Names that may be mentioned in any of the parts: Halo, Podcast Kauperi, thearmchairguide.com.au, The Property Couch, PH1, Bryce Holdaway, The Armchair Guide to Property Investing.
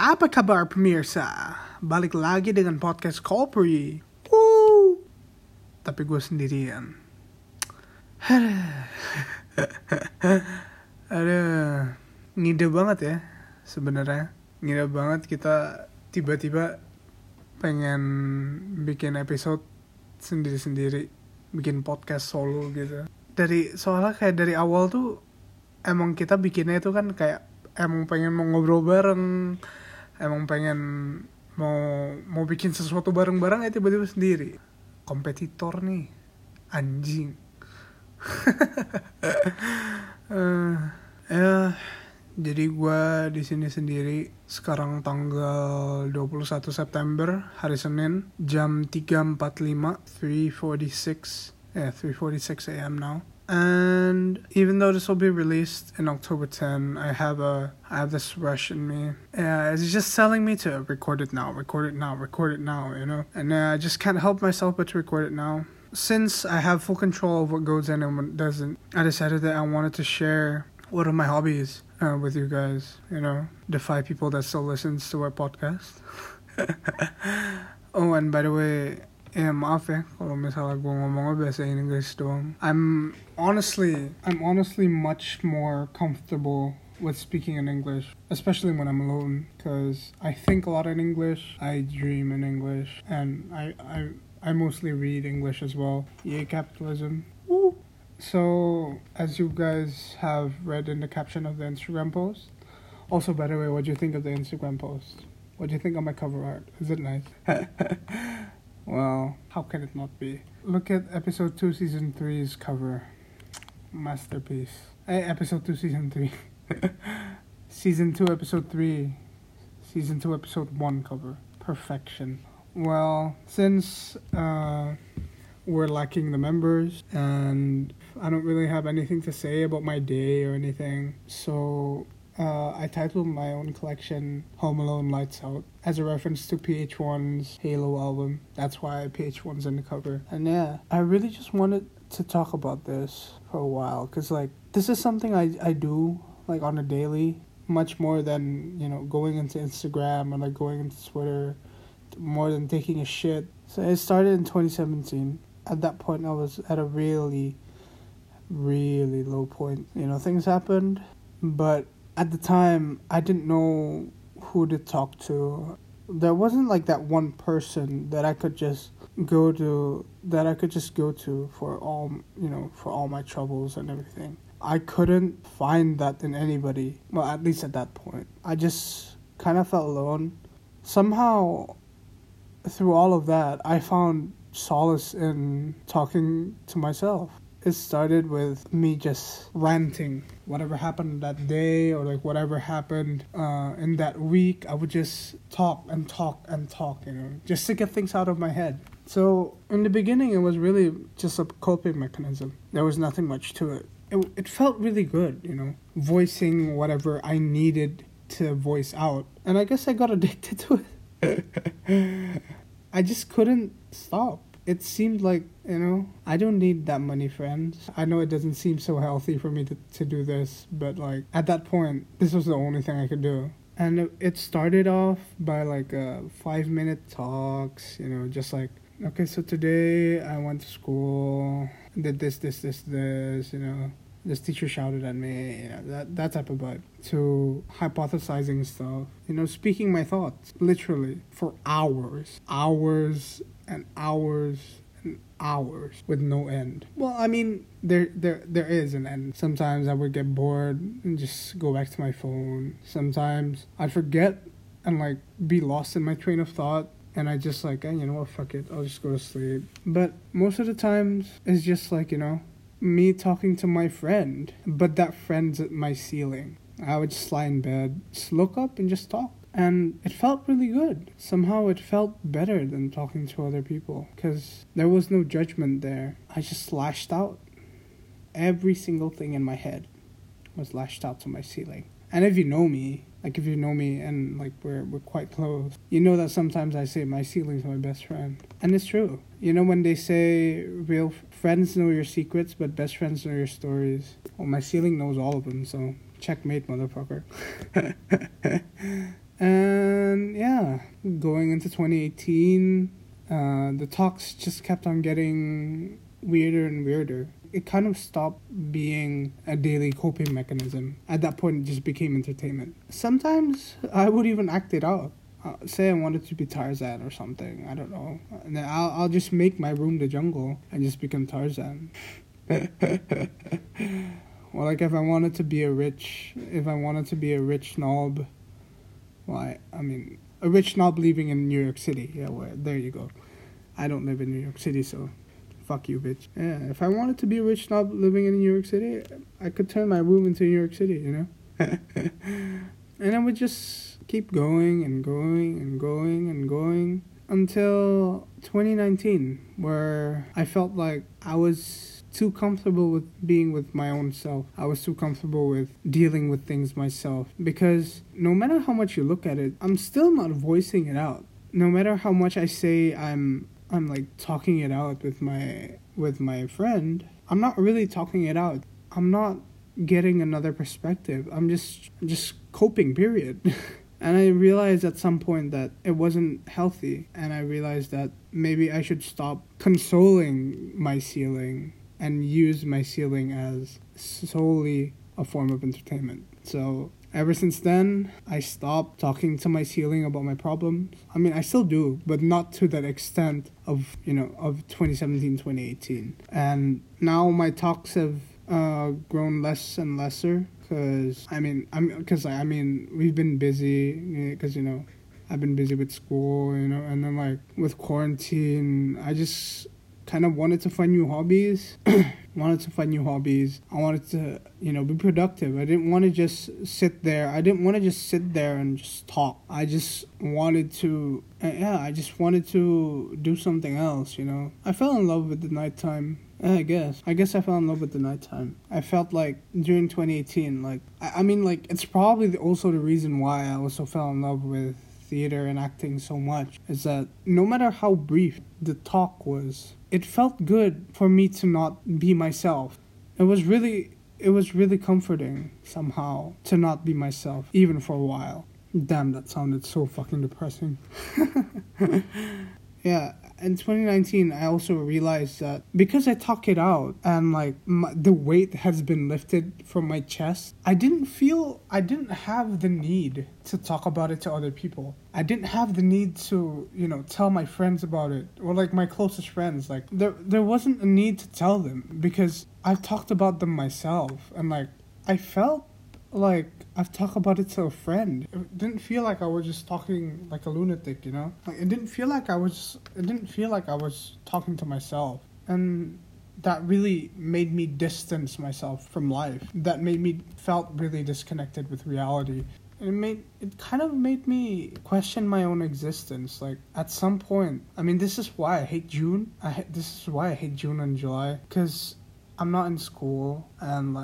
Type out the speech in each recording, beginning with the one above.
Apa kabar pemirsa? Balik lagi dengan Podcast Kauperi. Tapi gue sendirian. Aduh, ngide banget ya sebenarnya. Ngide banget kita tiba-tiba pengen bikin episode sendiri-sendiri, bikin podcast solo gitu. Soalnya kayak dari awal tuh emang kita bikinnya itu kan kayak emang pengen mau ngobrol bareng, emang pengen mau bikin sesuatu bareng-bareng, ya tiba-tiba sendiri. Kompetitor nih, anjing. Jadi gue di sini sendiri sekarang tanggal 21 September, hari Senin, jam 3:46 a.m. now. And even though this will be released in October 10, I have this rush in me. Yeah, it's just telling me to record it now, you know? And I just can't help myself but to record it now. Since I have full control of what goes in and what doesn't, I decided that I wanted to share one of my hobbies with you guys, you know? The 5 people that still listens to our podcast. Oh, and by the way, maaf ya kalau misalnya gue ngomongnya bahasa Inggris doang. I'm honestly much more comfortable with speaking in English, especially when I'm alone, because I think a lot in English, I dream in English, and I mostly read English as well. Yay capitalism. Woo. So, as you guys have read in the caption of the Instagram post, also by the way, what do you think of the Instagram post? What do you think of my cover art? Is it nice? Well, how can it not be? Look at episode 2 season 3's cover. Masterpiece. Episode 2 season 3. Season 2 episode 3. Season 2 episode 1 cover. Perfection. Well, since we're lacking the members and I don't really have anything to say about my day or anything, so I titled my own collection Home Alone Lights Out as a reference to PH1's Halo album. That's why PH1's in the cover. And yeah, I really just wanted to talk about this for a while, because like this is something I do like on a daily, much more than, you know, going into Instagram or like going into Twitter, more than taking a shit. So it started in 2017. At that point I was at a really, really low point. You know, things happened, but at the time, I didn't know who to talk to. There wasn't like that one person that I could just go to, for all, you know, for all my troubles and everything. I couldn't find that in anybody, well, at least at that point. I just kind of felt alone. Somehow, through all of that, I found solace in talking to myself. It started with me just ranting. Whatever happened that day or like whatever happened in that week, I would just talk, you know, just to get things out of my head. So in the beginning, it was really just a coping mechanism. There was nothing much to it. It felt really good, you know, voicing whatever I needed to voice out. And I guess I got addicted to it. I just couldn't stop. It seemed like, you know, I don't need that many friends. I know it doesn't seem so healthy for me to do this, but like at that point, this was the only thing I could do. And it started off by like 5-minute talks, you know, just like, okay, so today I went to school, did this, you know, this teacher shouted at me, you know, that type of vibe. To hypothesizing stuff, you know, speaking my thoughts, literally, for hours with no end. Well, I mean, there is an end. Sometimes I would get bored and just go back to my phone. Sometimes I'd forget and like be lost in my train of thought, and I just like, hey, you know what, fuck it, I'll just go to sleep. But most of the times it's just like, you know, me talking to my friend, but that friend's at my ceiling. I would just lie in bed, just look up and just talk. And it felt really good. Somehow it felt better than talking to other people, because there was no judgment there. I just lashed out. Every single thing in my head was lashed out to my ceiling. And if you know me and like we're quite close, you know that sometimes I say my ceiling's my best friend. And it's true. You know when they say real friends know your secrets, but best friends know your stories. Well, my ceiling knows all of them, so checkmate, motherfucker. into 2018, the talks just kept on getting weirder and weirder. It kind of stopped being a daily coping mechanism. At that point, it just became entertainment. Sometimes I would even act it out. Say I wanted to be Tarzan or something, I don't know. And then I'll just make my room the jungle and just become Tarzan. Or like if I wanted to be a rich knob, well, I mean, a rich knob living in New York City. Yeah, well, there you go. I don't live in New York City, so fuck you, bitch. Yeah, if I wanted to be a rich knob living in New York City, I could turn my room into New York City, you know? And I would just keep going until 2019, where I felt like I was too comfortable with being with my own self. I was too comfortable with dealing with things myself, because no matter how much you look at it, I'm still not voicing it out. No matter how much I say I'm like talking it out with my friend, I'm not really talking it out. I'm not getting another perspective. I'm just coping, period. And I realized at some point that it wasn't healthy, and I realized that maybe I should stop consoling my ceiling and use my ceiling as solely a form of entertainment. So ever since then, I stopped talking to my ceiling about my problems. I mean, I still do, but not to that extent of 2017, 2018. And now my talks have grown less and lesser, because we've been busy, because I've been busy with school, and then like with quarantine, I just kind of wanted to find new hobbies. I wanted to, be productive. I didn't want to just sit there. I didn't want to just sit there and just talk. I just wanted to do something else, I fell in love with the nighttime. I guess I fell in love with the nighttime. I felt like during 2018, it's probably also the reason why I also fell in love with theater and acting so much, is that no matter how brief the talk was, it felt good for me to not be myself. It was really comforting somehow to not be myself, even for a while. Damn, that sounded so fucking depressing. Yeah, in 2019, I also realized that because I talk it out and the weight has been lifted from my chest, I didn't have the need to talk about it to other people. I didn't have the need to, tell my friends about it, or my closest friends. There wasn't a need to tell them, because I've talked about them myself, and I felt like I've talked about it to a friend. It didn't feel like I was just talking like a lunatic, It didn't feel like I was talking to myself. And that really made me distance myself from life. That made me felt really disconnected with reality. It kind of made me question my own existence. At some point, this is why I hate June. This is why I hate June and July, because I'm not in school, and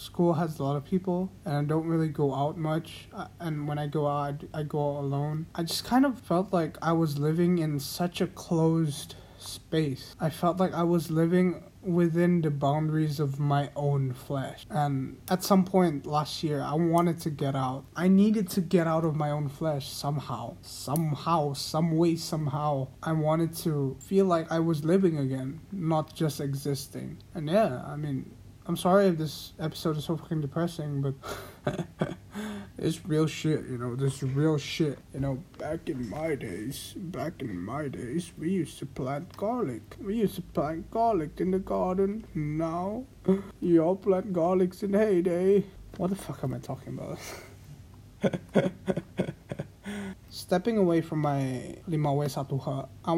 school has a lot of people, and I don't really go out much, and when I go out, I go out alone. I just kind of felt like I was living in such a closed space. I felt like I was living within the boundaries of my own flesh, and at some point last year, I wanted to get out. I needed to get out of my own flesh somehow. I wanted to feel like I was living again, not just existing. And I'm sorry if this episode is so fucking depressing, but it's real shit, Back in my days, we used to plant garlic. In the garden. Now, y'all plant garlics in Heyday. What the fuck am I talking about? Stepping away from my Limawe Satuha, I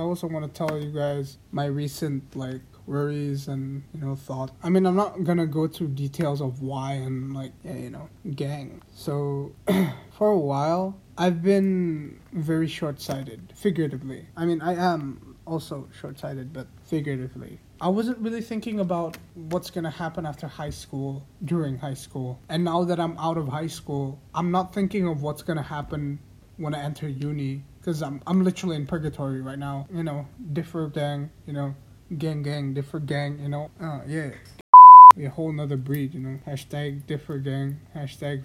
also want to tell you guys my recent worries and thought. I'm not gonna go through details of why and gang. So for a while I've been very short-sighted, figuratively. I am also short-sighted, but figuratively. I wasn't really thinking about what's gonna happen after high school, during high school, and now that I'm out of high school, I'm not thinking of what's gonna happen when I enter uni, because I'm literally in purgatory right now. Differ gang, yeah. A whole nother breed, #differ gang,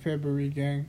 #February gang.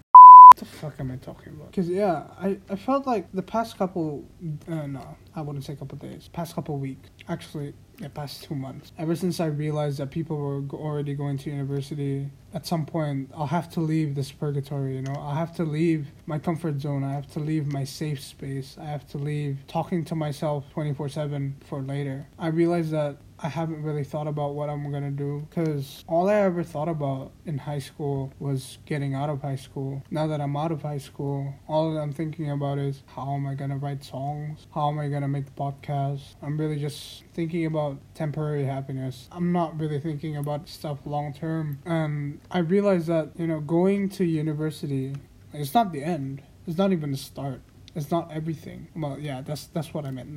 What the fuck am I talking about? Because, yeah, I felt like the past couple... no, I wouldn't say couple days. Past couple weeks. Actually, yeah, past 2 months. Ever since I realized that people were already going to university, at some point, I'll have to leave this purgatory, you know? I'll have to leave my comfort zone. I have to leave my safe space. I have to leave talking to myself 24/7 for later. I realized that I haven't really thought about what I'm gonna do, because all I ever thought about in high school was getting out of high school. Now that I'm out of high school, all that I'm thinking about is how am I gonna write songs? How am I gonna make podcasts? I'm really just thinking about temporary happiness. I'm not really thinking about stuff long term. And I realized that, you know, going to university, it's not the end. It's not even the start. It's not everything. Well, yeah, that's what I meant.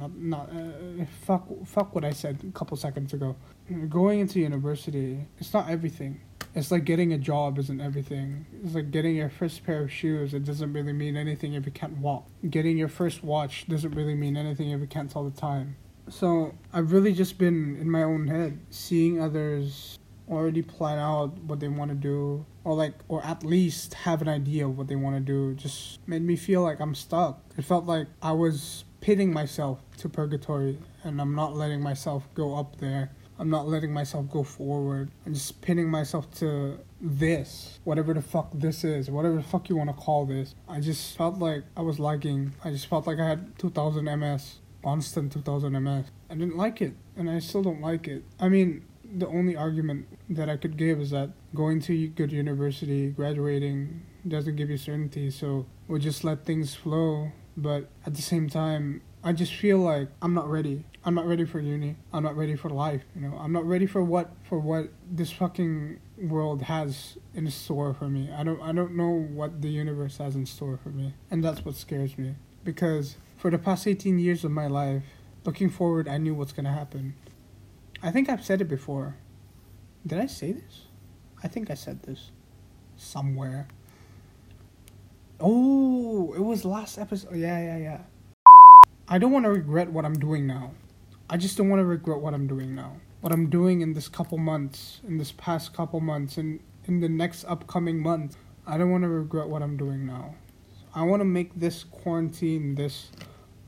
Fuck what I said a couple seconds ago. Going into university, it's not everything. It's like getting a job isn't everything. It's like getting your first pair of shoes. It doesn't really mean anything if you can't walk. Getting your first watch doesn't really mean anything if you can't tell the time. So I've really just been in my own head, seeing others already plan out what they want to do, or at least have an idea of what they want to do, just made me feel like I'm stuck. It felt like I was pitting myself to purgatory, and I'm not letting myself go up there. I'm not letting myself go forward. I'm just pinning myself to this, whatever the fuck this is, whatever the fuck you want to call this. I just felt like I was lagging. I just felt like I had 2000 MS, constant 2000 MS. I didn't like it, and I still don't like it. I mean, the only argument that I could give is that going to good university, graduating, doesn't give you certainty, so we'll just let things flow. But at the same time, I just feel like I'm not ready. I'm not ready for uni. I'm not ready for life, you know. I'm not ready for what this fucking world has in store for me. I don't know what the universe has in store for me. And that's what scares me. Because for the past 18 years of my life, looking forward, I knew what's going to happen. I think I've said it before. Did I say this? I think I said this somewhere. Oh, it was last episode. Yeah. I don't want to regret what I'm doing now. I just don't want to regret what I'm doing now. What I'm doing in this couple months, in this past couple months, and in the next upcoming month. I don't want to regret what I'm doing now. I want to make this quarantine, this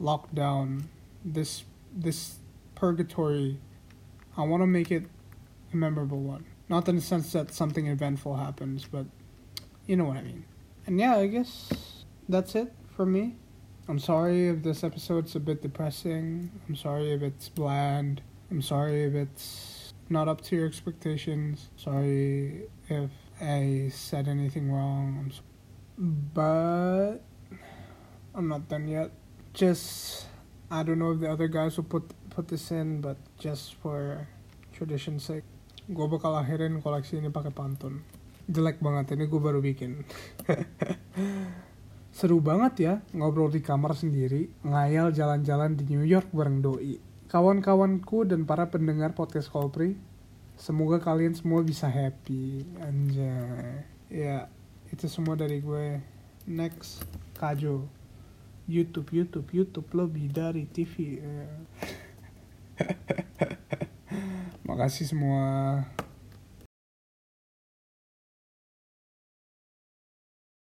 lockdown, this purgatory, I want to make it a memorable one. Not in the sense that something eventful happens, but you know what I mean. And yeah, I guess that's it for me. I'm sorry if this episode's a bit depressing. I'm sorry if it's bland. I'm sorry if it's not up to your expectations. Sorry if I said anything wrong. But I'm not done yet. Just, I don't know if the other guys will put this in, but just for tradition's sake, gue bakal akhirin koleksi ini pakai pantun. Jelek banget, ini gue baru bikin. Seru banget ya, ngobrol di kamar sendiri, ngayal jalan-jalan di New York bareng doi. Kawan-kawanku dan para pendengar podcast Kauperi, semoga kalian semua bisa happy. Anjay. Ya, itu semua dari gue. Next, Kajo. YouTube lebih dari TV. Makasih semua.